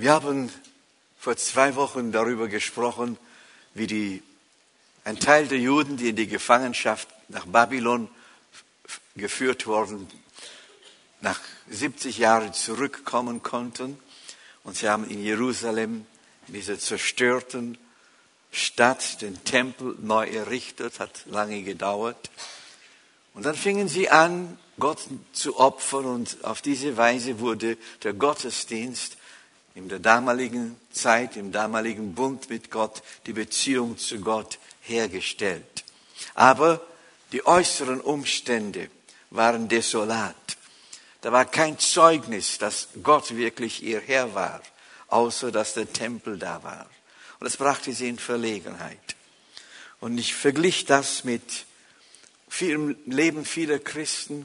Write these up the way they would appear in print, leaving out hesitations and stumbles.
Wir haben vor 2 Wochen darüber gesprochen, wie ein Teil der Juden, die in die Gefangenschaft nach Babylon geführt wurden, nach 70 Jahren zurückkommen konnten. Und sie haben in Jerusalem, in dieser zerstörten Stadt, den Tempel neu errichtet, hat lange gedauert. Und dann fingen sie an, Gott zu opfern, und auf diese Weise wurde der Gottesdienst in der damaligen Zeit, im damaligen Bund mit Gott, die Beziehung zu Gott hergestellt. Aber die äußeren Umstände waren desolat. Da war kein Zeugnis, dass Gott wirklich ihr Herr war, außer dass der Tempel da war. Und das brachte sie in Verlegenheit. Und ich verglich das mit dem Leben vieler Christen,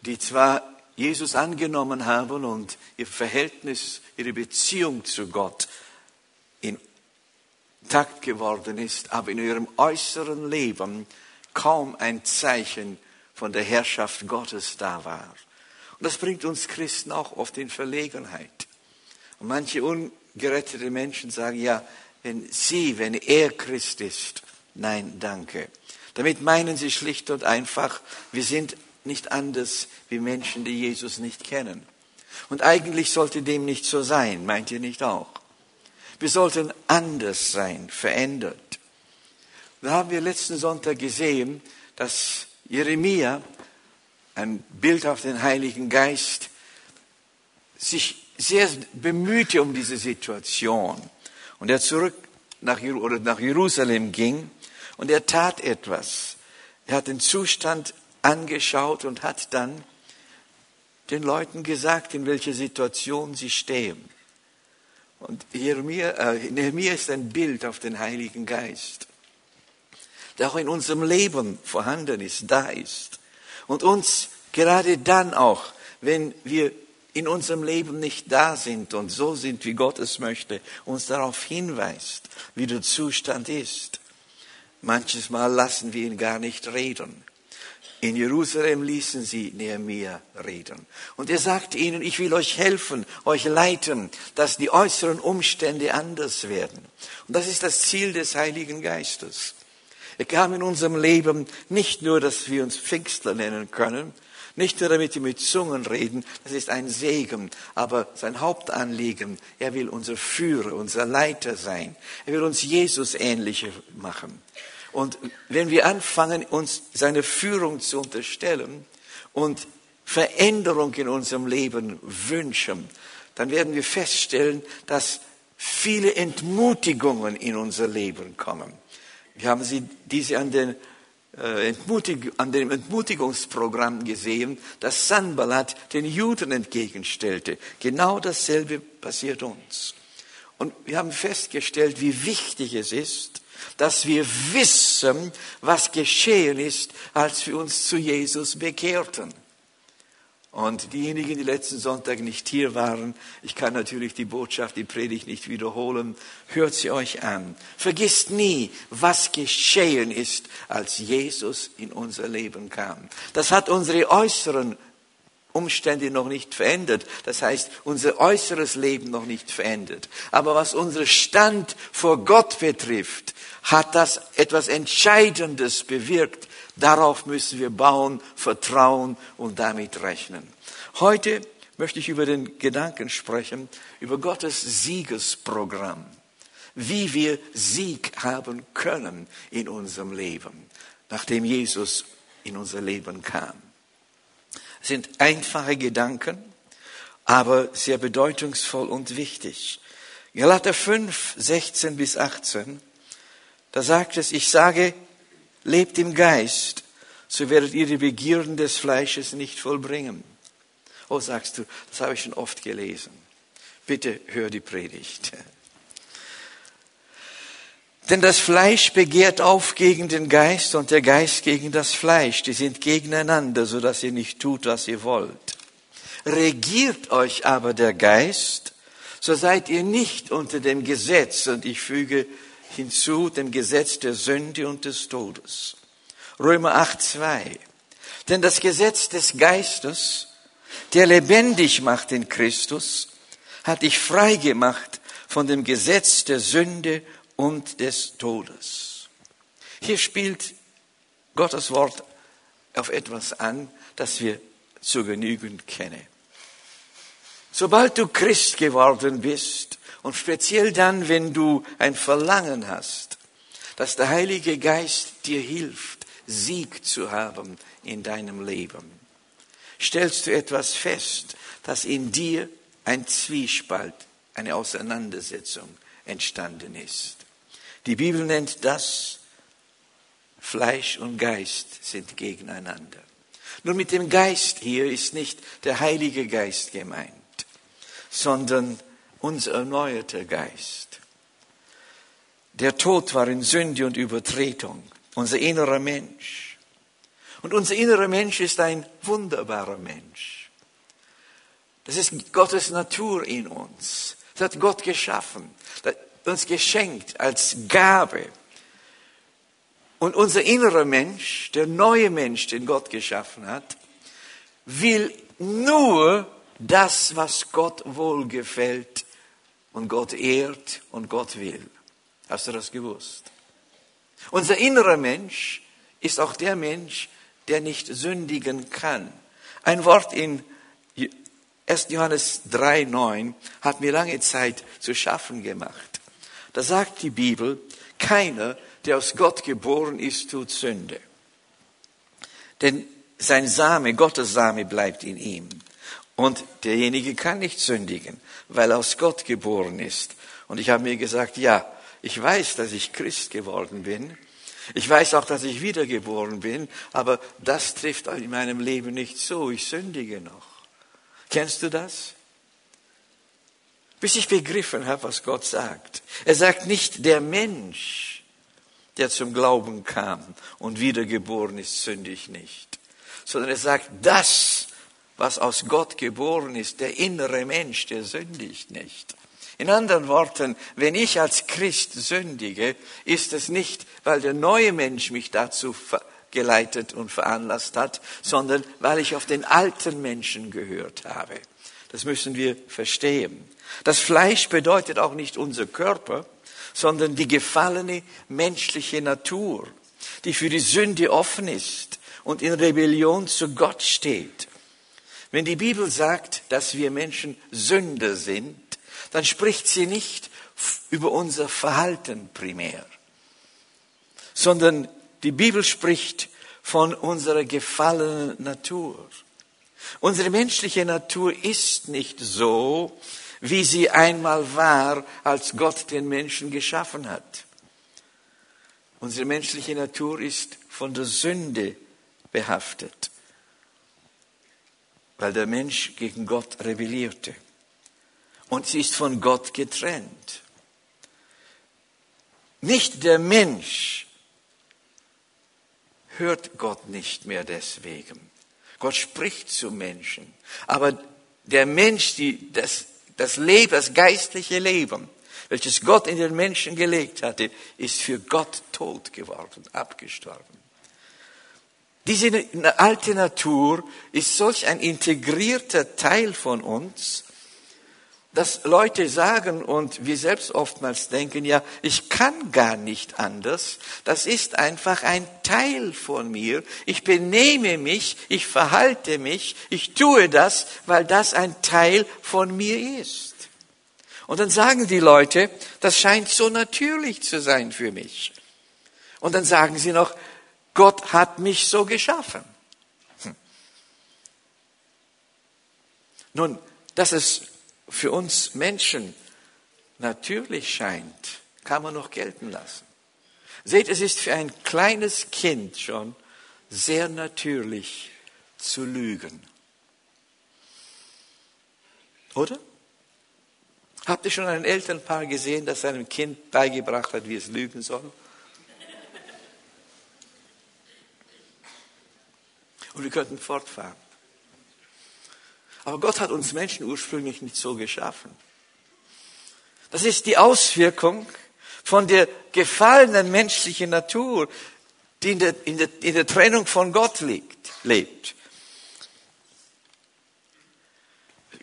die zwar Jesus angenommen haben und ihr Verhältnis, ihre Beziehung zu Gott intakt geworden ist, aber in ihrem äußeren Leben kaum ein Zeichen von der Herrschaft Gottes da war. Und das bringt uns Christen auch oft in Verlegenheit. Und manche ungerettete Menschen sagen, ja, wenn er Christ ist, nein, danke. Damit meinen sie schlicht und einfach, wir sind nicht anders wie Menschen, die Jesus nicht kennen. Und eigentlich sollte dem nicht so sein, meint ihr nicht auch? Wir sollten anders sein, verändert. Da haben wir letzten Sonntag gesehen, dass Jeremia, ein Bild auf den Heiligen Geist, sich sehr bemühte um diese Situation. Und er zurück nach Jerusalem ging und er tat etwas. Er hat den Zustand angeschaut und hat dann den Leuten gesagt, in welcher Situation sie stehen. Und Nehemia ist ein Bild auf den Heiligen Geist, der auch in unserem Leben vorhanden ist, da ist. Und uns gerade dann auch, wenn wir in unserem Leben nicht da sind und so sind, wie Gott es möchte, uns darauf hinweist, wie der Zustand ist. Manches Mal lassen wir ihn gar nicht reden. In Jerusalem ließen sie Nehemia reden. Und er sagt ihnen, ich will euch helfen, euch leiten, dass die äußeren Umstände anders werden. Und das ist das Ziel des Heiligen Geistes. Er kam in unserem Leben nicht nur, dass wir uns Pfingstler nennen können, nicht nur damit wir mit Zungen reden, das ist ein Segen, aber sein Hauptanliegen, er will unser Führer, unser Leiter sein. Er will uns Jesus ähnlicher machen. Und wenn wir anfangen, uns seine Führung zu unterstellen und Veränderung in unserem Leben wünschen, dann werden wir feststellen, dass viele Entmutigungen in unser Leben kommen. Wir haben diese an dem Entmutigungsprogramm gesehen, das Sanballat den Juden entgegenstellte. Genau dasselbe passiert uns. Und wir haben festgestellt, wie wichtig es ist, dass wir wissen, was geschehen ist, als wir uns zu Jesus bekehrten. Und diejenigen, die letzten Sonntag nicht hier waren, ich kann natürlich die Predigt nicht wiederholen, hört sie euch an. Vergisst nie, was geschehen ist, als Jesus in unser Leben kam. Das hat unsere äußeren Umstände noch nicht verändert. Das heißt, unser äußeres Leben noch nicht verändert. Aber was unseren Stand vor Gott betrifft, hat das etwas Entscheidendes bewirkt. Darauf müssen wir bauen, vertrauen und damit rechnen. Heute möchte ich über den Gedanken sprechen, über Gottes Siegesprogramm. Wie wir Sieg haben können in unserem Leben, nachdem Jesus in unser Leben kam. Es sind einfache Gedanken, aber sehr bedeutungsvoll und wichtig. Galater 5, 16 bis 18, da sagt es, ich sage, lebt im Geist, so werdet ihr die Begierden des Fleisches nicht vollbringen. Oh, sagst du, das habe ich schon oft gelesen. Bitte hör die Predigt. Denn das Fleisch begehrt auf gegen den Geist und der Geist gegen das Fleisch. Die sind gegeneinander, sodass ihr nicht tut, was ihr wollt. Regiert euch aber der Geist, so seid ihr nicht unter dem Gesetz, und ich füge hinzu, dem Gesetz der Sünde und des Todes. Römer 8,2. Denn das Gesetz des Geistes, der lebendig macht in Christus, hat dich frei gemacht von dem Gesetz der Sünde und des Todes. Hier spielt Gottes Wort auf etwas an, das wir zu genügend kennen. Sobald du Christ geworden bist und speziell dann, wenn du ein Verlangen hast, dass der Heilige Geist dir hilft, Sieg zu haben in deinem Leben, stellst du etwas fest, dass in dir ein Zwiespalt, eine Auseinandersetzung entstanden ist. Die Bibel nennt das, Fleisch und Geist sind gegeneinander. Nur mit dem Geist hier ist nicht der Heilige Geist gemeint, sondern unser erneuerter Geist. Der Tod war in Sünde und Übertretung, unser innerer Mensch. Und unser innerer Mensch ist ein wunderbarer Mensch. Das ist Gottes Natur in uns. Das hat Gott geschaffen, das uns geschenkt als Gabe. Und unser innerer Mensch, der neue Mensch, den Gott geschaffen hat, will nur das, was Gott wohlgefällt und Gott ehrt und Gott will. Hast du das gewusst? Unser innerer Mensch ist auch der Mensch, der nicht sündigen kann. Ein Wort in 1. Johannes 3,9 hat mir lange Zeit zu schaffen gemacht. Da sagt die Bibel, keiner, der aus Gott geboren ist, tut Sünde. Denn sein Same, Gottes Same, bleibt in ihm. Und derjenige kann nicht sündigen, weil er aus Gott geboren ist. Und ich habe mir gesagt, ja, ich weiß, dass ich Christ geworden bin. Ich weiß auch, dass ich wiedergeboren bin. Aber das trifft in meinem Leben nicht so. Ich sündige noch. Kennst du das? Bis ich begriffen habe, was Gott sagt. Er sagt nicht, der Mensch, der zum Glauben kam und wiedergeboren ist, sündigt nicht. Sondern er sagt, das, was aus Gott geboren ist, der innere Mensch, der sündigt nicht. In anderen Worten, wenn ich als Christ sündige, ist es nicht, weil der neue Mensch mich dazu geleitet und veranlasst hat, sondern weil ich auf den alten Menschen gehört habe. Das müssen wir verstehen. Das Fleisch bedeutet auch nicht unser Körper, sondern die gefallene menschliche Natur, die für die Sünde offen ist und in Rebellion zu Gott steht. Wenn die Bibel sagt, dass wir Menschen Sünder sind, dann spricht sie nicht über unser Verhalten primär, sondern die Bibel spricht von unserer gefallenen Natur. Unsere menschliche Natur ist nicht so, wie sie einmal war, als Gott den Menschen geschaffen hat. Unsere menschliche Natur ist von der Sünde behaftet, weil der Mensch gegen Gott rebellierte. Und sie ist von Gott getrennt. Nicht der Mensch hört Gott nicht mehr deswegen. Gott spricht zu Menschen. Aber der Mensch, das Leben, das geistliche Leben, welches Gott in den Menschen gelegt hatte, ist für Gott tot geworden, abgestorben. Diese alte Natur ist solch ein integrierter Teil von uns, dass Leute sagen und wir selbst oftmals denken, ja, ich kann gar nicht anders. Das ist einfach ein Teil von mir. Ich benehme mich, ich verhalte mich, ich tue das, weil das ein Teil von mir ist. Und dann sagen die Leute, das scheint so natürlich zu sein für mich. Und dann sagen sie noch, Gott hat mich so geschaffen. Nun, dass es für uns Menschen natürlich scheint, kann man noch gelten lassen. Seht, es ist für ein kleines Kind schon sehr natürlich zu lügen. Oder? Habt ihr schon ein Elternpaar gesehen, das seinem Kind beigebracht hat, wie es lügen soll? Und wir könnten fortfahren. Aber Gott hat uns Menschen ursprünglich nicht so geschaffen. Das ist die Auswirkung von der gefallenen menschlichen Natur, die in der Trennung von Gott lebt.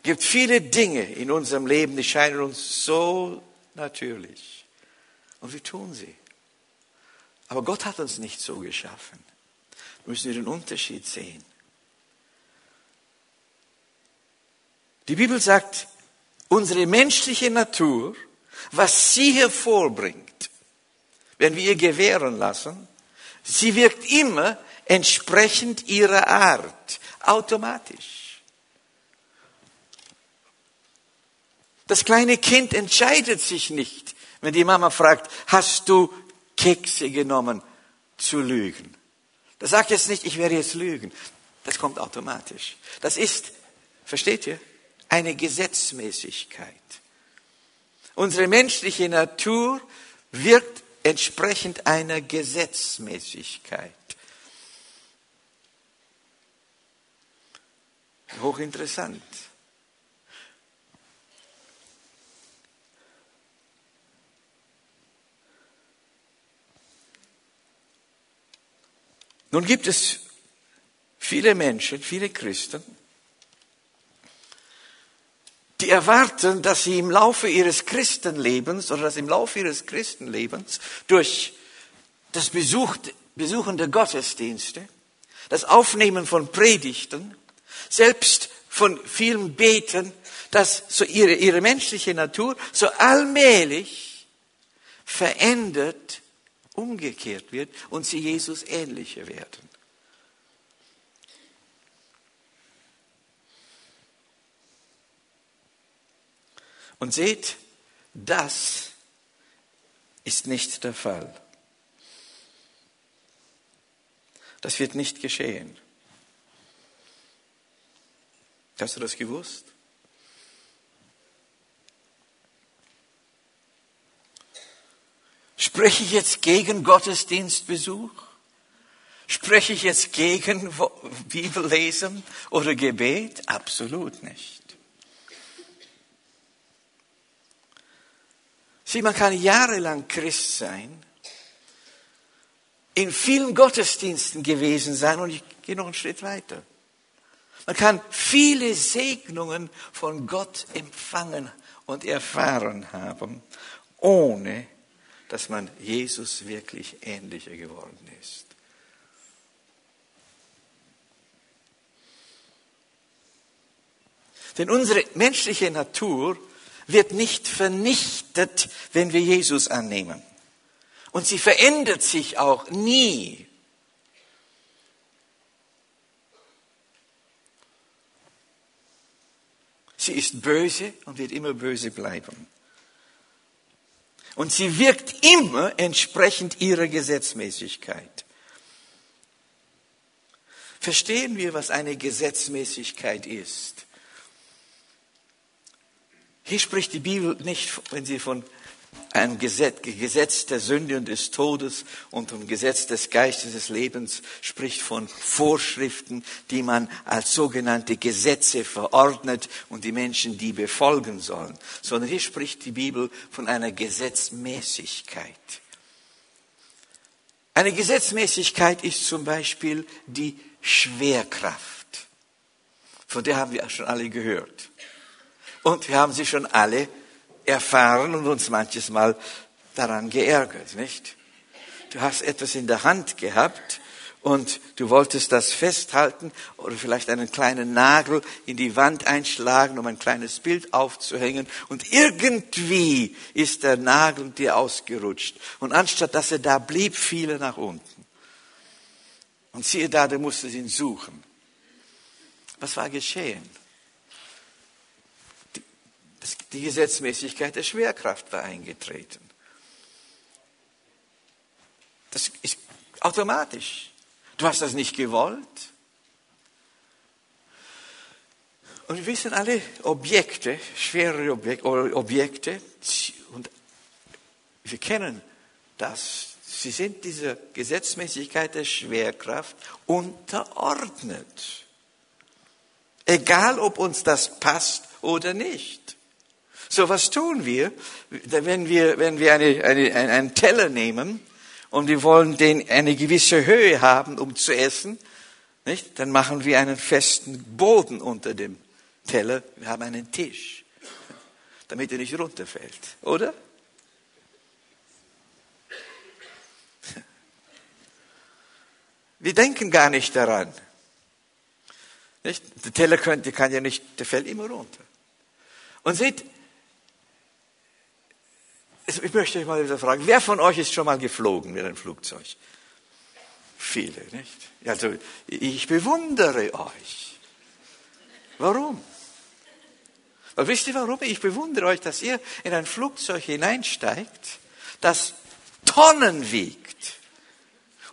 Es gibt viele Dinge in unserem Leben, die scheinen uns so natürlich. Und wir tun sie. Aber Gott hat uns nicht so geschaffen. Wir müssen den Unterschied sehen. Die Bibel sagt, unsere menschliche Natur, was sie hervorbringt, wenn wir ihr gewähren lassen, sie wirkt immer entsprechend ihrer Art, automatisch. Das kleine Kind entscheidet sich nicht, wenn die Mama fragt, hast du Kekse genommen, zu lügen? Das sagt jetzt nicht, ich werde jetzt lügen. Das kommt automatisch. Das ist, versteht ihr, eine Gesetzmäßigkeit. Unsere menschliche Natur wirkt entsprechend einer Gesetzmäßigkeit. Hochinteressant. Nun gibt es viele Menschen, viele Christen, die erwarten, dass sie im Laufe ihres Christenlebens oder dass im Laufe ihres Christenlebens durch das Besuchen der Gottesdienste, das Aufnehmen von Predigten, selbst von vielem Beten, dass so ihre menschliche Natur so allmählich verändert, umgekehrt wird und sie Jesus ähnlicher werden. Und seht, das ist nicht der Fall. Das wird nicht geschehen. Hast du das gewusst? Spreche ich jetzt gegen Gottesdienstbesuch? Spreche ich jetzt gegen Bibellesen oder Gebet? Absolut nicht. Sieh, man kann jahrelang Christ sein, in vielen Gottesdiensten gewesen sein und ich gehe noch einen Schritt weiter. Man kann viele Segnungen von Gott empfangen und erfahren haben, ohne dass man Jesus wirklich ähnlicher geworden ist. Denn unsere menschliche Natur wird nicht vernichtet, wenn wir Jesus annehmen. Und sie verändert sich auch nie. Sie ist böse und wird immer böse bleiben. Und sie wirkt immer entsprechend ihrer Gesetzmäßigkeit. Verstehen wir, was eine Gesetzmäßigkeit ist? Hier spricht die Bibel nicht, wenn sie von einem Gesetz der Sünde und des Todes und vom Gesetz des Geistes des Lebens spricht, von Vorschriften, die man als sogenannte Gesetze verordnet und die Menschen die befolgen sollen. Sondern hier spricht die Bibel von einer Gesetzmäßigkeit. Eine Gesetzmäßigkeit ist zum Beispiel die Schwerkraft. Von der haben wir schon alle gehört. Und wir haben sie schon alle erfahren und uns manches Mal daran geärgert, nicht? Du hast etwas in der Hand gehabt und du wolltest das festhalten oder vielleicht einen kleinen Nagel in die Wand einschlagen, um ein kleines Bild aufzuhängen, und irgendwie ist der Nagel dir ausgerutscht und anstatt dass er da blieb, fiel er nach unten. Und siehe da, du musstest ihn suchen. Was war geschehen? Die Gesetzmäßigkeit der Schwerkraft war eingetreten. Das ist automatisch. Du hast das nicht gewollt. Und wir wissen, alle Objekte, schwere Objekte, und wir kennen das, sie sind dieser Gesetzmäßigkeit der Schwerkraft unterordnet. Egal, ob uns das passt oder nicht. So, was tun wir, wenn wir einen Teller nehmen und wir wollen den eine gewisse Höhe haben, um zu essen, nicht? Dann machen wir einen festen Boden unter dem Teller, wir haben einen Tisch, damit er nicht runterfällt, oder? Wir denken gar nicht daran. Nicht? Der Teller kann ja nicht, der fällt immer runter. Und seht, ich möchte euch mal wieder fragen, wer von euch ist schon mal geflogen mit einem Flugzeug? Viele, nicht? Also, ich bewundere euch. Warum? Aber wisst ihr warum? Ich bewundere euch, dass ihr in ein Flugzeug hineinsteigt, das Tonnen wiegt.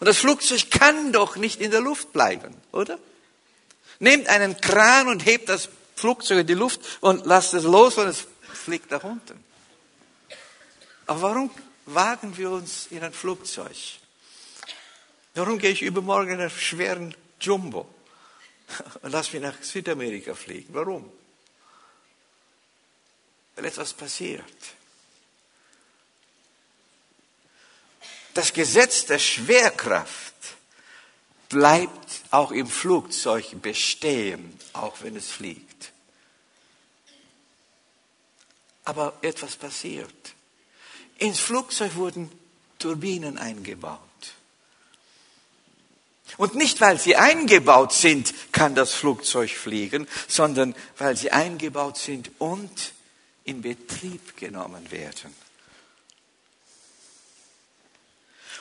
Und das Flugzeug kann doch nicht in der Luft bleiben, oder? Nehmt einen Kran und hebt das Flugzeug in die Luft und lasst es los und es fliegt nach unten. Aber warum wagen wir uns in ein Flugzeug? Warum gehe ich übermorgen in einen schweren Jumbo und lass mich nach Südamerika fliegen? Warum? Weil etwas passiert. Das Gesetz der Schwerkraft bleibt auch im Flugzeug bestehen, auch wenn es fliegt. Aber etwas passiert. Ins Flugzeug wurden Turbinen eingebaut. Und nicht, weil sie eingebaut sind, kann das Flugzeug fliegen, sondern weil sie eingebaut sind und in Betrieb genommen werden.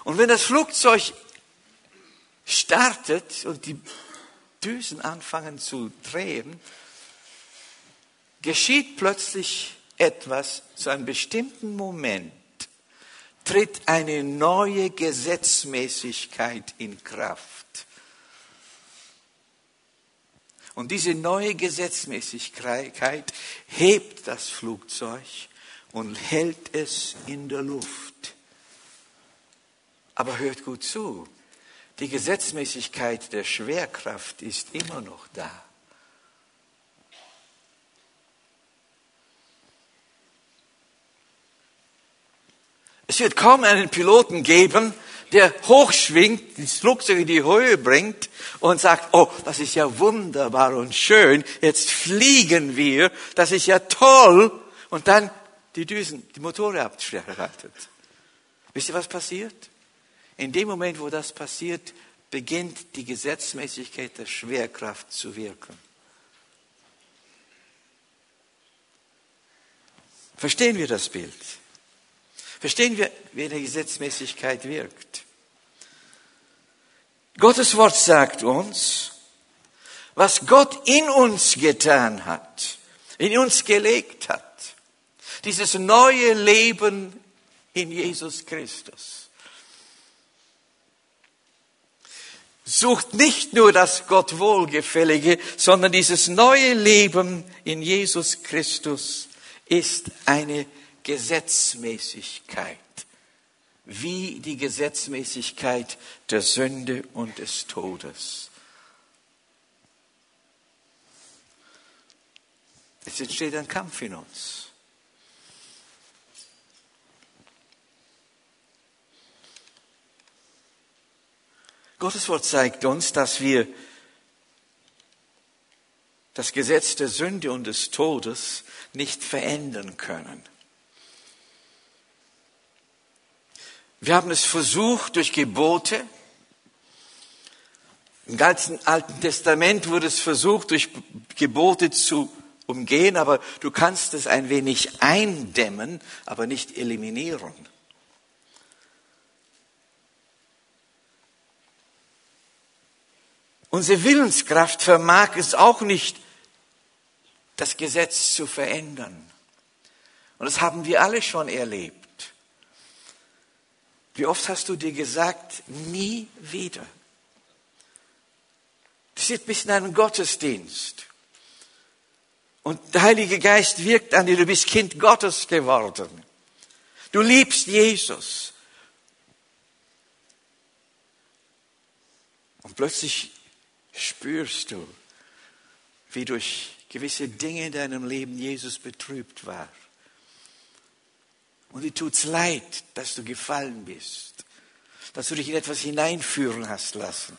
Und wenn das Flugzeug startet und die Düsen anfangen zu drehen, geschieht plötzlich etwas zu einem bestimmten Moment. Tritt eine neue Gesetzmäßigkeit in Kraft. Und diese neue Gesetzmäßigkeit hebt das Flugzeug und hält es in der Luft. Aber hört gut zu, die Gesetzmäßigkeit der Schwerkraft ist immer noch da. Es wird kaum einen Piloten geben, der hochschwingt, das Flugzeug in die Höhe bringt und sagt, oh, das ist ja wunderbar und schön, jetzt fliegen wir, das ist ja toll, und dann die Düsen, die Motoren abschaltet. Wisst ihr, was passiert? In dem Moment, wo das passiert, beginnt die Gesetzmäßigkeit der Schwerkraft zu wirken. Verstehen wir das Bild? Verstehen wir, wie eine Gesetzmäßigkeit wirkt? Gottes Wort sagt uns, was Gott in uns getan hat, in uns gelegt hat, dieses neue Leben in Jesus Christus, sucht nicht nur das Gott Wohlgefällige, sondern dieses neue Leben in Jesus Christus ist eine Gesetzmäßigkeit, wie die Gesetzmäßigkeit der Sünde und des Todes. Es entsteht ein Kampf in uns. Gottes Wort zeigt uns, dass wir das Gesetz der Sünde und des Todes nicht verändern können. Wir haben es versucht durch Gebote. Im ganzen Alten Testament wurde es versucht, durch Gebote zu umgehen, aber du kannst es ein wenig eindämmen, aber nicht eliminieren. Unsere Willenskraft vermag es auch nicht, das Gesetz zu verändern. Und das haben wir alle schon erlebt. Wie oft hast du dir gesagt, nie wieder? Das ist bis in einen Gottesdienst. Und der Heilige Geist wirkt an dir, du bist Kind Gottes geworden. Du liebst Jesus. Und plötzlich spürst du, wie durch gewisse Dinge in deinem Leben Jesus betrübt war. Und dir tut's leid, dass du gefallen bist, dass du dich in etwas hineinführen hast lassen.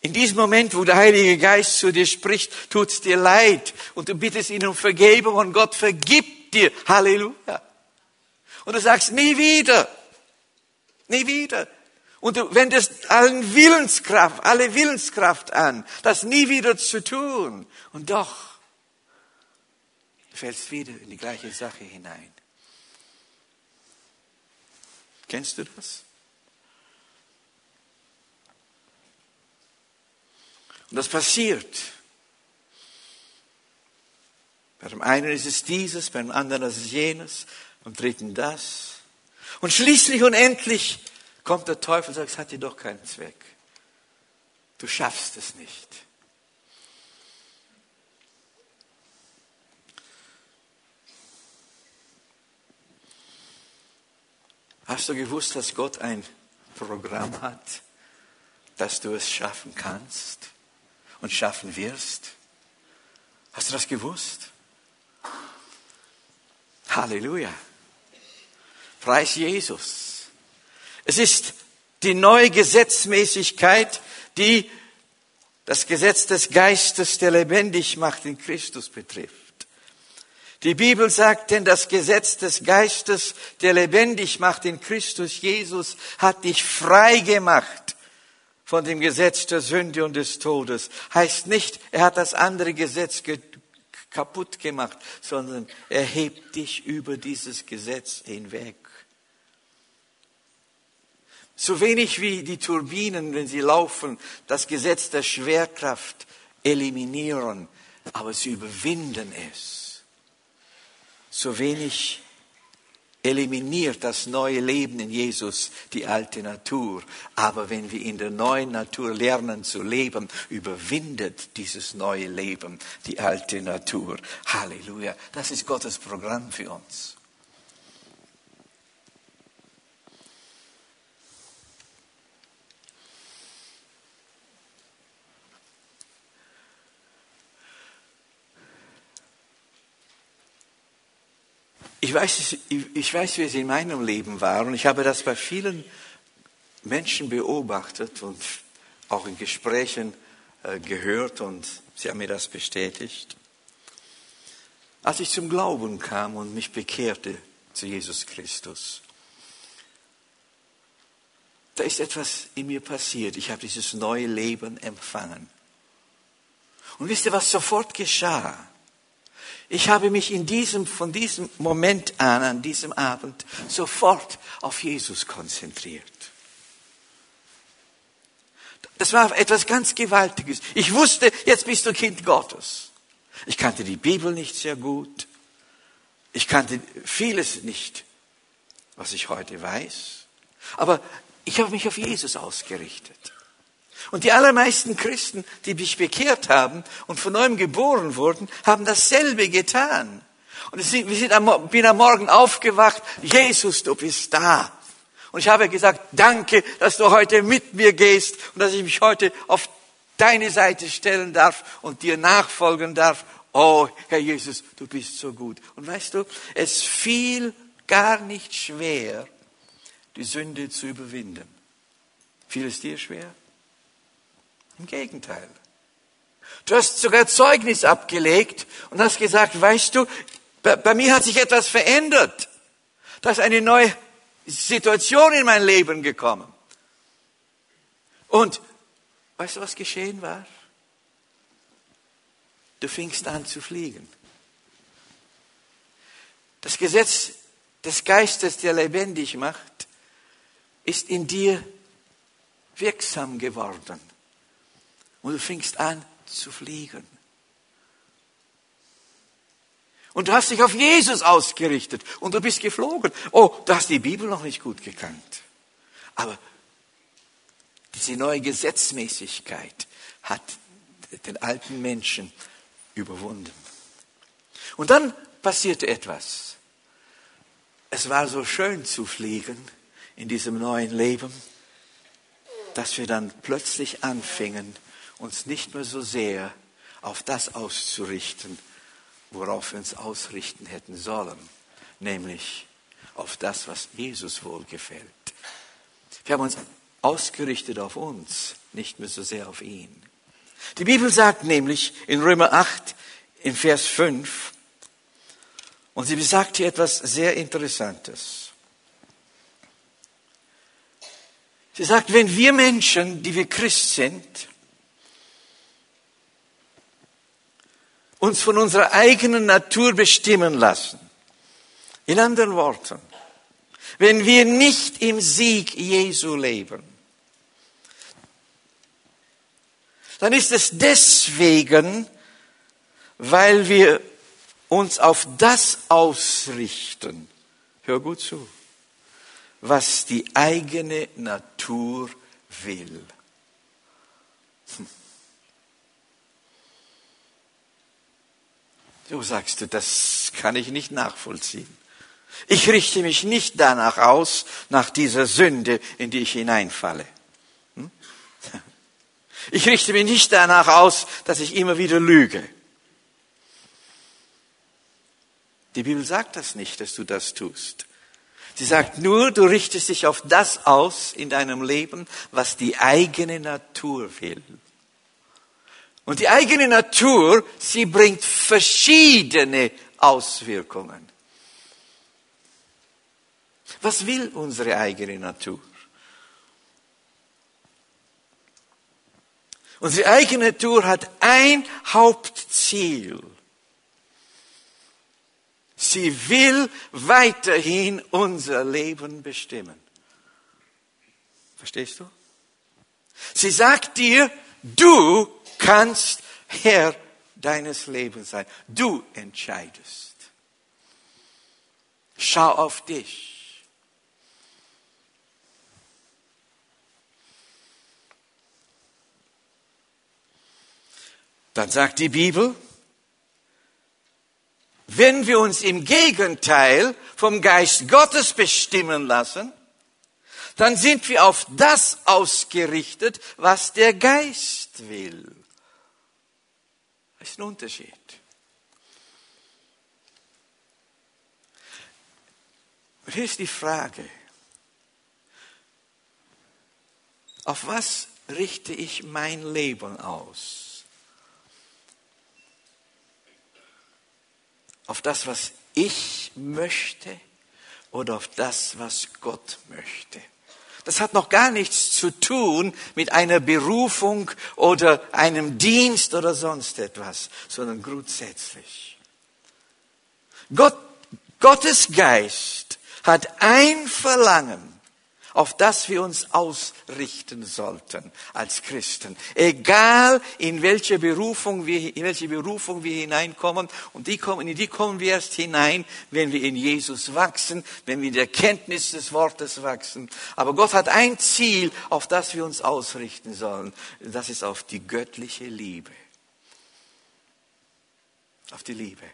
In diesem Moment, wo der Heilige Geist zu dir spricht, tut es dir leid. Und du bittest ihn um Vergebung und Gott vergibt dir. Halleluja. Und du sagst, nie wieder. Nie wieder. Und du wendest alle Willenskraft an, das nie wieder zu tun. Und doch, du fällst wieder in die gleiche Sache hinein. Kennst du das? Und das passiert. Bei dem einen ist es dieses, beim anderen ist es jenes, beim dritten das. Und schließlich und endlich kommt der Teufel und sagt, es hat dir doch keinen Zweck. Du schaffst es nicht. Hast du gewusst, dass Gott ein Programm hat, dass du es schaffen kannst? Und schaffen wirst. Hast du das gewusst? Halleluja. Preis Jesus. Es ist die neue Gesetzmäßigkeit, die das Gesetz des Geistes, der lebendig macht, in Christus betrifft. Die Bibel sagt, denn das Gesetz des Geistes, der lebendig macht, in Christus Jesus, hat dich frei gemacht. Von dem Gesetz der Sünde und des Todes. Heißt nicht, er hat das andere Gesetz kaputt gemacht, sondern er hebt dich über dieses Gesetz hinweg. So wenig wie die Turbinen, wenn sie laufen, das Gesetz der Schwerkraft eliminieren, aber sie überwinden es. So wenig eliminiert das neue Leben in Jesus die alte Natur. Aber wenn wir in der neuen Natur lernen zu leben, überwindet dieses neue Leben die alte Natur. Halleluja. Das ist Gottes Programm für uns. Ich weiß, wie es in meinem Leben war und ich habe das bei vielen Menschen beobachtet und auch in Gesprächen gehört und sie haben mir das bestätigt. Als ich zum Glauben kam und mich bekehrte zu Jesus Christus, da ist etwas in mir passiert. Ich habe dieses neue Leben empfangen. Und wisst ihr, was sofort geschah? Ich habe mich von diesem Moment an diesem Abend, sofort auf Jesus konzentriert. Das war etwas ganz Gewaltiges. Ich wusste, jetzt bist du Kind Gottes. Ich kannte die Bibel nicht sehr gut. Ich kannte vieles nicht, was ich heute weiß. Aber ich habe mich auf Jesus ausgerichtet. Und die allermeisten Christen, die sich bekehrt haben und von neuem geboren wurden, haben dasselbe getan. Und ich bin am Morgen aufgewacht, Jesus, du bist da. Und ich habe gesagt, danke, dass du heute mit mir gehst und dass ich mich heute auf deine Seite stellen darf und dir nachfolgen darf. Oh, Herr Jesus, du bist so gut. Und weißt du, es fiel gar nicht schwer, die Sünde zu überwinden. Fiel es dir schwer? Im Gegenteil. Du hast sogar Zeugnis abgelegt und hast gesagt, weißt du, bei mir hat sich etwas verändert. Da ist eine neue Situation in mein Leben gekommen. Und weißt du, was geschehen war? Du fingst an zu fliegen. Das Gesetz des Geistes, der lebendig macht, ist in dir wirksam geworden. Und du fingst an zu fliegen. Und du hast dich auf Jesus ausgerichtet. Und du bist geflogen. Oh, du hast die Bibel noch nicht gut gekannt. Aber diese neue Gesetzmäßigkeit hat den alten Menschen überwunden. Und dann passierte etwas. Es war so schön zu fliegen in diesem neuen Leben, dass wir dann plötzlich anfingen, uns nicht mehr so sehr auf das auszurichten, worauf wir uns ausrichten hätten sollen, nämlich auf das, was Jesus wohlgefällt. Wir haben uns ausgerichtet auf uns, nicht mehr so sehr auf ihn. Die Bibel sagt nämlich in Römer 8, in Vers 5, und sie besagt hier etwas sehr Interessantes. Sie sagt, wenn wir Menschen, die wir Christ sind, uns von unserer eigenen Natur bestimmen lassen, in anderen Worten, wenn wir nicht im Sieg Jesu leben, dann ist es deswegen, weil wir uns auf das ausrichten, hör gut zu, was die eigene Natur will. So sagst du, das kann ich nicht nachvollziehen. Ich richte mich nicht danach aus, nach dieser Sünde, in die ich hineinfalle. Ich richte mich nicht danach aus, dass ich immer wieder lüge. Die Bibel sagt das nicht, dass du das tust. Sie sagt nur, du richtest dich auf das aus in deinem Leben, was die eigene Natur will. Und die eigene Natur, sie bringt verschiedene Auswirkungen. Was will unsere eigene Natur? Unsere eigene Natur hat ein Hauptziel. Sie will weiterhin unser Leben bestimmen. Verstehst du? Sie sagt dir, du kannst Herr deines Lebens sein. Du entscheidest. Schau auf dich. Dann sagt die Bibel, wenn wir uns im Gegenteil vom Geist Gottes bestimmen lassen, dann sind wir auf das ausgerichtet, was der Geist will. Das ist ein Unterschied. Und hier ist die Frage, auf was richte ich mein Leben aus? Auf das, was ich möchte oder auf das, was Gott möchte. Das hat noch gar nichts zu tun mit einer Berufung oder einem Dienst oder sonst etwas, sondern grundsätzlich. Gottes Geist hat ein Verlangen, auf das wir uns ausrichten sollten als Christen. Egal in welche Berufung wir hineinkommen. Und in die kommen wir erst hinein, wenn wir in Jesus wachsen, wenn wir in der Kenntnis des Wortes wachsen. Aber Gott hat ein Ziel, auf das wir uns ausrichten sollen. Das ist auf die göttliche Liebe. Auf die Liebe.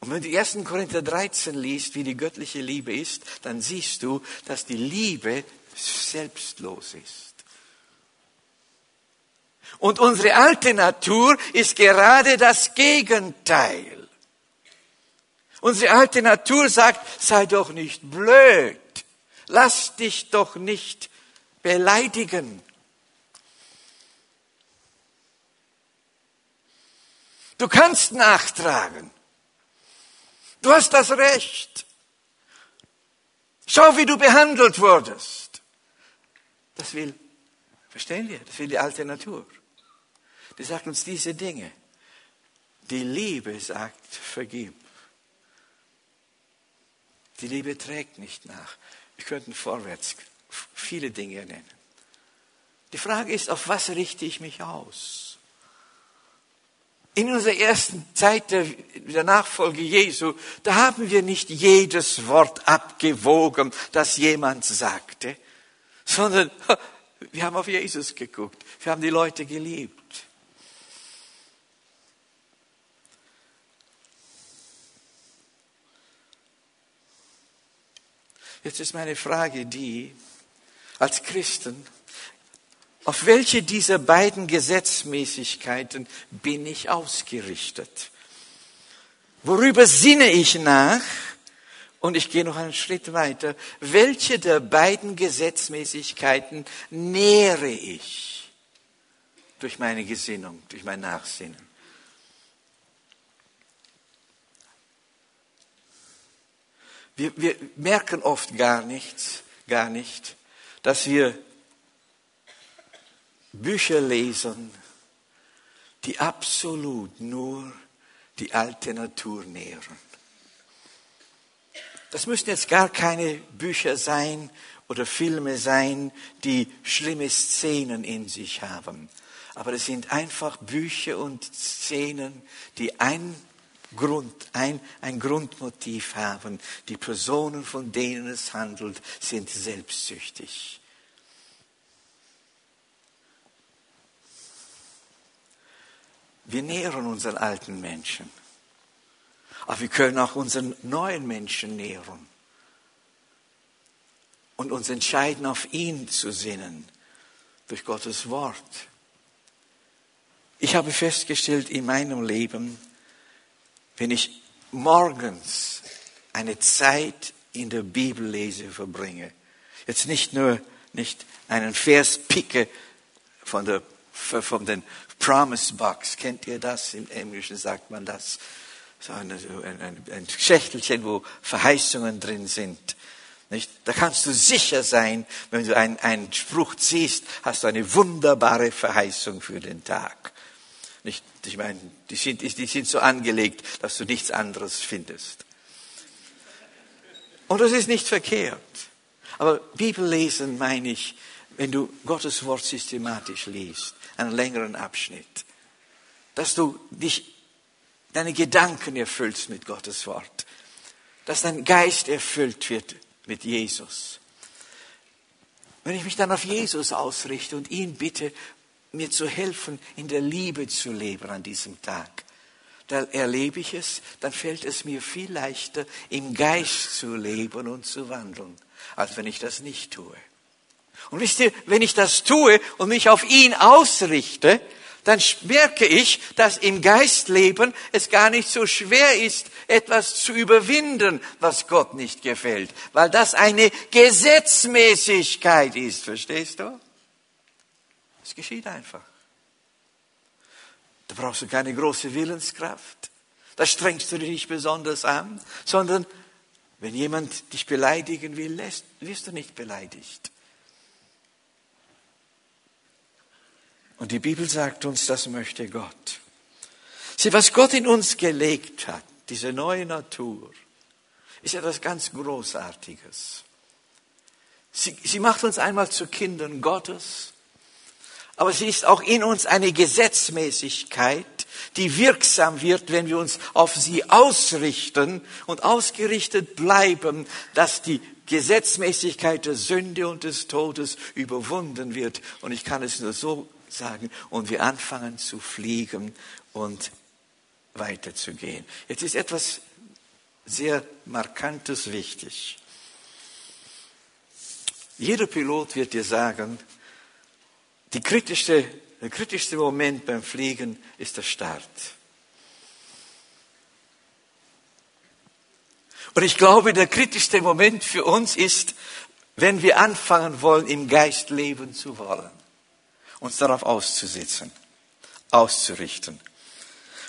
Und wenn du 1. Korinther 13 liest, wie die göttliche Liebe ist, dann siehst du, dass die Liebe selbstlos ist. Und unsere alte Natur ist gerade das Gegenteil. Unsere alte Natur sagt, sei doch nicht blöd, lass dich doch nicht beleidigen. Du kannst nachtragen. Du hast das Recht. Schau, wie du behandelt wurdest. Das will die alte Natur. Die sagt uns diese Dinge. Die Liebe sagt, vergib. Die Liebe trägt nicht nach. Wir könnten vorwärts viele Dinge nennen. Die Frage ist, auf was richte ich mich aus? In unserer ersten Zeit der Nachfolge Jesu, da haben wir nicht jedes Wort abgewogen, das jemand sagte, sondern wir haben auf Jesus geguckt. Wir haben die Leute geliebt. Jetzt ist meine Frage die, als Christen, auf welche dieser beiden Gesetzmäßigkeiten bin ich ausgerichtet? Worüber sinne ich nach Und ich gehe noch einen Schritt weiter. Welche der beiden Gesetzmäßigkeiten nähere ich durch meine Gesinnung, durch mein Nachsinnen? Wir merken oft gar nicht, dass wir Bücher lesen, die absolut nur die alte Natur nähren. Das müssen jetzt gar keine Bücher sein oder Filme sein, die schlimme Szenen in sich haben. Aber es sind einfach Bücher und Szenen, die ein Grundmotiv haben. Die Personen, von denen es handelt, sind selbstsüchtig. Wir nähren unseren alten Menschen. Aber wir können auch unseren neuen Menschen nähren. Und uns entscheiden, auf ihn zu sinnen. Durch Gottes Wort. Ich habe festgestellt in meinem Leben, wenn ich morgens eine Zeit in der Bibellese verbringe, jetzt nicht einen Vers picke von den Promise Box, kennt ihr das? Im Englischen sagt man das. So ein Schächtelchen, wo Verheißungen drin sind. Nicht? Da kannst du sicher sein, wenn du einen Spruch ziehst, hast du eine wunderbare Verheißung für den Tag. Nicht? Ich meine, die sind so angelegt, dass du nichts anderes findest. Und das ist nicht verkehrt. Aber Bibellesen meine ich, wenn du Gottes Wort systematisch liest, einen längeren Abschnitt, dass du deine Gedanken erfüllst mit Gottes Wort, dass dein Geist erfüllt wird mit Jesus. Wenn ich mich dann auf Jesus ausrichte und ihn bitte, mir zu helfen, in der Liebe zu leben an diesem Tag, dann erlebe ich es, dann fällt es mir viel leichter, im Geist zu leben und zu wandeln, als wenn ich das nicht tue. Und wisst ihr, wenn ich das tue und mich auf ihn ausrichte, dann merke ich, dass im Geistleben es gar nicht so schwer ist, etwas zu überwinden, was Gott nicht gefällt. Weil das eine Gesetzmäßigkeit ist, verstehst du? Es geschieht einfach. Da brauchst du keine große Willenskraft. Da strengst du dich nicht besonders an, sondern wenn jemand dich beleidigen will, wirst du nicht beleidigt. Und die Bibel sagt uns, das möchte Gott. Sieh, was Gott in uns gelegt hat, diese neue Natur, ist etwas ganz Großartiges. Sie macht uns einmal zu Kindern Gottes, aber sie ist auch in uns eine Gesetzmäßigkeit, die wirksam wird, wenn wir uns auf sie ausrichten und ausgerichtet bleiben, dass die Gesetzmäßigkeit der Sünde und des Todes überwunden wird. Und ich kann es nur so sagen, und wir anfangen zu fliegen und weiterzugehen. Jetzt ist etwas sehr Markantes wichtig. Jeder Pilot wird dir sagen, der kritischste Moment beim Fliegen ist der Start. Und ich glaube, der kritischste Moment für uns ist, wenn wir anfangen wollen, im Geist leben zu wollen. Uns darauf auszusetzen, auszurichten.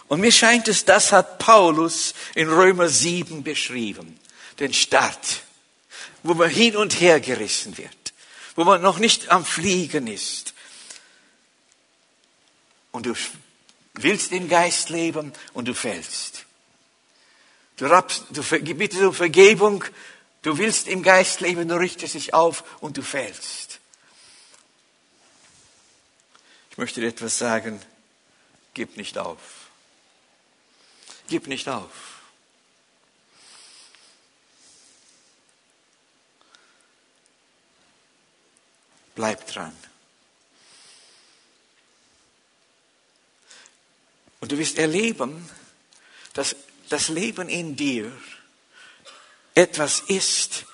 Und mir scheint es, das hat Paulus in Römer 7 beschrieben. Den Start, wo man hin und her gerissen wird, wo man noch nicht am Fliegen ist. Und du willst im Geist leben und du fällst. Du bittest um Vergebung, du willst im Geist leben, du richtest dich auf und du fällst. Ich möchte dir etwas sagen, gib nicht auf. Gib nicht auf. Bleib dran. Und du wirst erleben, dass das Leben in dir etwas ist,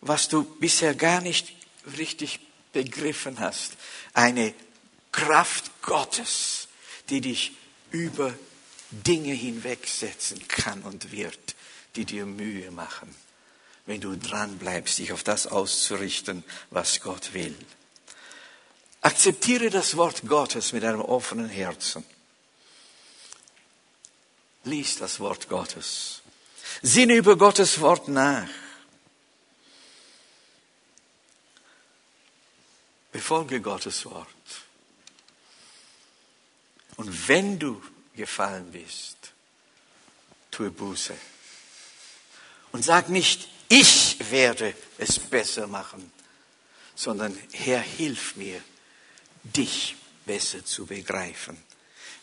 was du bisher gar nicht richtig begriffen hast. Eine Kraft Gottes, die dich über Dinge hinwegsetzen kann und wird, die dir Mühe machen. wenn du dran bleibst, dich auf das auszurichten, was Gott will. Akzeptiere das Wort Gottes mit einem offenen Herzen. Lies das Wort Gottes. Sinne über Gottes Wort nach. Befolge Gottes Wort. Und wenn du gefallen bist, tue Buße. Und sag nicht, ich werde es besser machen, sondern Herr, hilf mir, dich besser zu begreifen,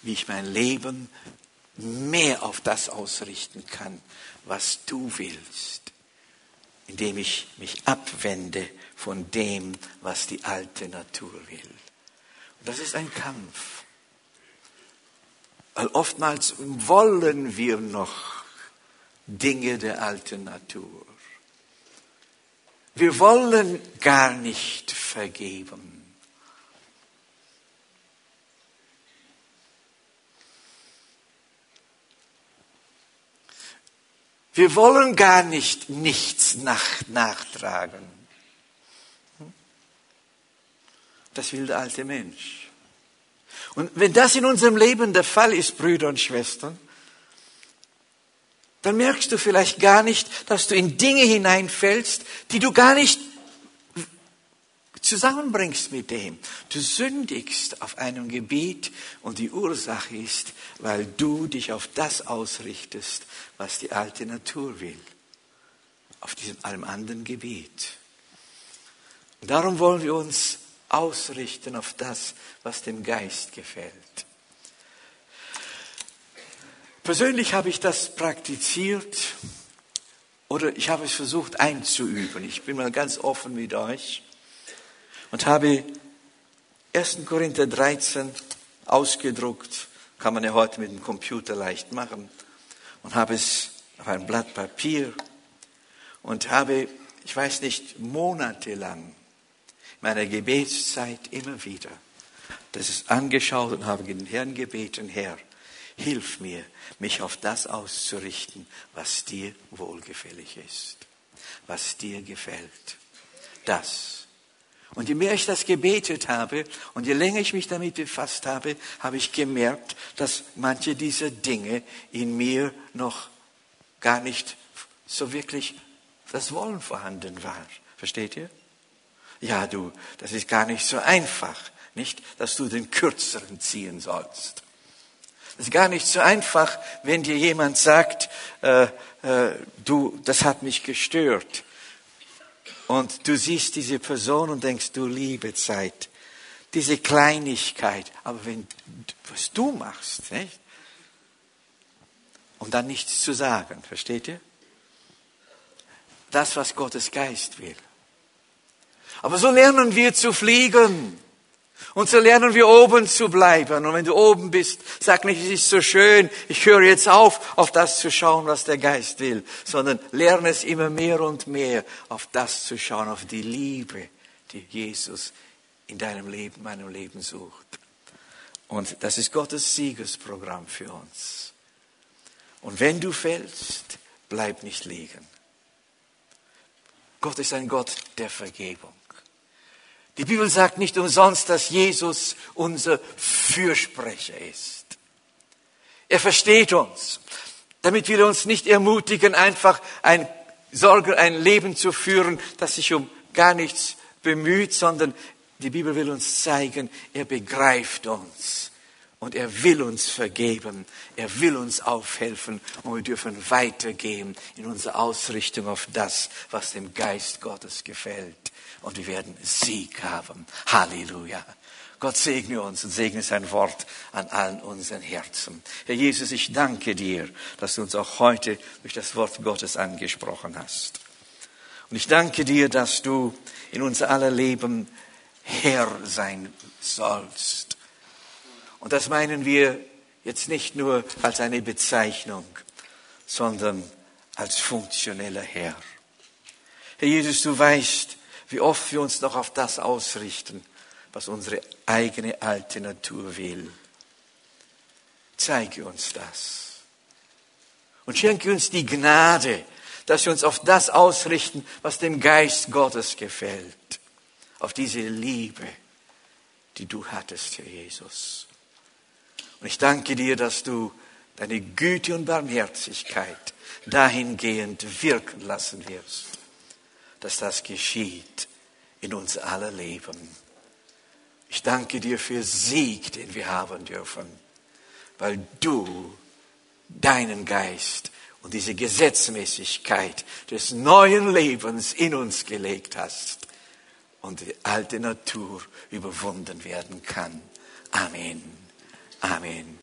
wie ich mein Leben mehr auf das ausrichten kann, was du willst, indem ich mich abwende von dem, was die alte Natur will. Und das ist ein Kampf. Weil oftmals wollen wir noch Dinge der alten Natur. Wir wollen gar nicht vergeben. Wir wollen gar nicht nichts nachtragen. Das will der alte Mensch. Und wenn das in unserem Leben der Fall ist, Brüder und Schwestern, dann merkst du vielleicht gar nicht, dass du in Dinge hineinfällst, die du gar nicht zusammenbringst mit dem. Du sündigst auf einem Gebiet und die Ursache ist, weil du dich auf das ausrichtest, was die alte Natur will. Auf diesem einem anderen Gebiet. Und darum wollen wir uns ausrichten auf das, was dem Geist gefällt. Persönlich habe ich das praktiziert oder ich habe es versucht einzuüben. Ich bin mal ganz offen mit euch und habe 1. Korinther 13 ausgedruckt, kann man ja heute mit dem Computer leicht machen, und habe es auf ein Blatt Papier und habe, ich weiß nicht, monatelang meiner Gebetszeit immer wieder das ist angeschaut und habe den Herrn gebeten, Herr, hilf mir, mich auf das auszurichten, was dir wohlgefällig ist, was dir gefällt. Das. Und je mehr ich das gebetet habe und je länger ich mich damit befasst habe, habe ich gemerkt, dass manche dieser Dinge in mir noch gar nicht so wirklich das Wollen vorhanden war. Versteht ihr? Ja, du, das ist gar nicht so einfach, nicht, dass du den Kürzeren ziehen sollst. Das ist gar nicht so einfach, wenn dir jemand sagt, du, das hat mich gestört. Und du siehst diese Person und denkst, du liebe Zeit, diese Kleinigkeit. Aber wenn, was du machst, nicht? Und dann nichts zu sagen, versteht ihr? Das, was Gottes Geist will. Aber so lernen wir zu fliegen. Und so lernen wir oben zu bleiben. Und wenn du oben bist, sag nicht, es ist so schön, ich höre jetzt auf das zu schauen, was der Geist will. Sondern lerne es immer mehr und mehr, auf das zu schauen, auf die Liebe, die Jesus in deinem Leben, meinem Leben sucht. Und das ist Gottes Siegesprogramm für uns. Und wenn du fällst, bleib nicht liegen. Gott ist ein Gott der Vergebung. Die Bibel sagt nicht umsonst, dass Jesus unser Fürsprecher ist. Er versteht uns, damit wir uns nicht ermutigen, einfach ein Leben zu führen, das sich um gar nichts bemüht, sondern die Bibel will uns zeigen, er begreift uns und er will uns vergeben, er will uns aufhelfen und wir dürfen weitergehen in unserer Ausrichtung auf das, was dem Geist Gottes gefällt. Und wir werden Sieg haben. Halleluja. Gott segne uns und segne sein Wort an allen unseren Herzen. Herr Jesus, ich danke dir, dass du uns auch heute durch das Wort Gottes angesprochen hast. Und ich danke dir, dass du in unser aller Leben Herr sein sollst. Und das meinen wir jetzt nicht nur als eine Bezeichnung, sondern als funktioneller Herr. Herr Jesus, du weißt, wie oft wir uns noch auf das ausrichten, was unsere eigene alte Natur will. Zeige uns das. Und schenke uns die Gnade, dass wir uns auf das ausrichten, was dem Geist Gottes gefällt. Auf diese Liebe, die du hattest, Herr Jesus. Und ich danke dir, dass du deine Güte und Barmherzigkeit dahingehend wirken lassen wirst, dass das geschieht in uns aller Leben. Ich danke dir für Sieg, den wir haben dürfen, weil du deinen Geist und diese Gesetzmäßigkeit des neuen Lebens in uns gelegt hast und die alte Natur überwunden werden kann. Amen. Amen.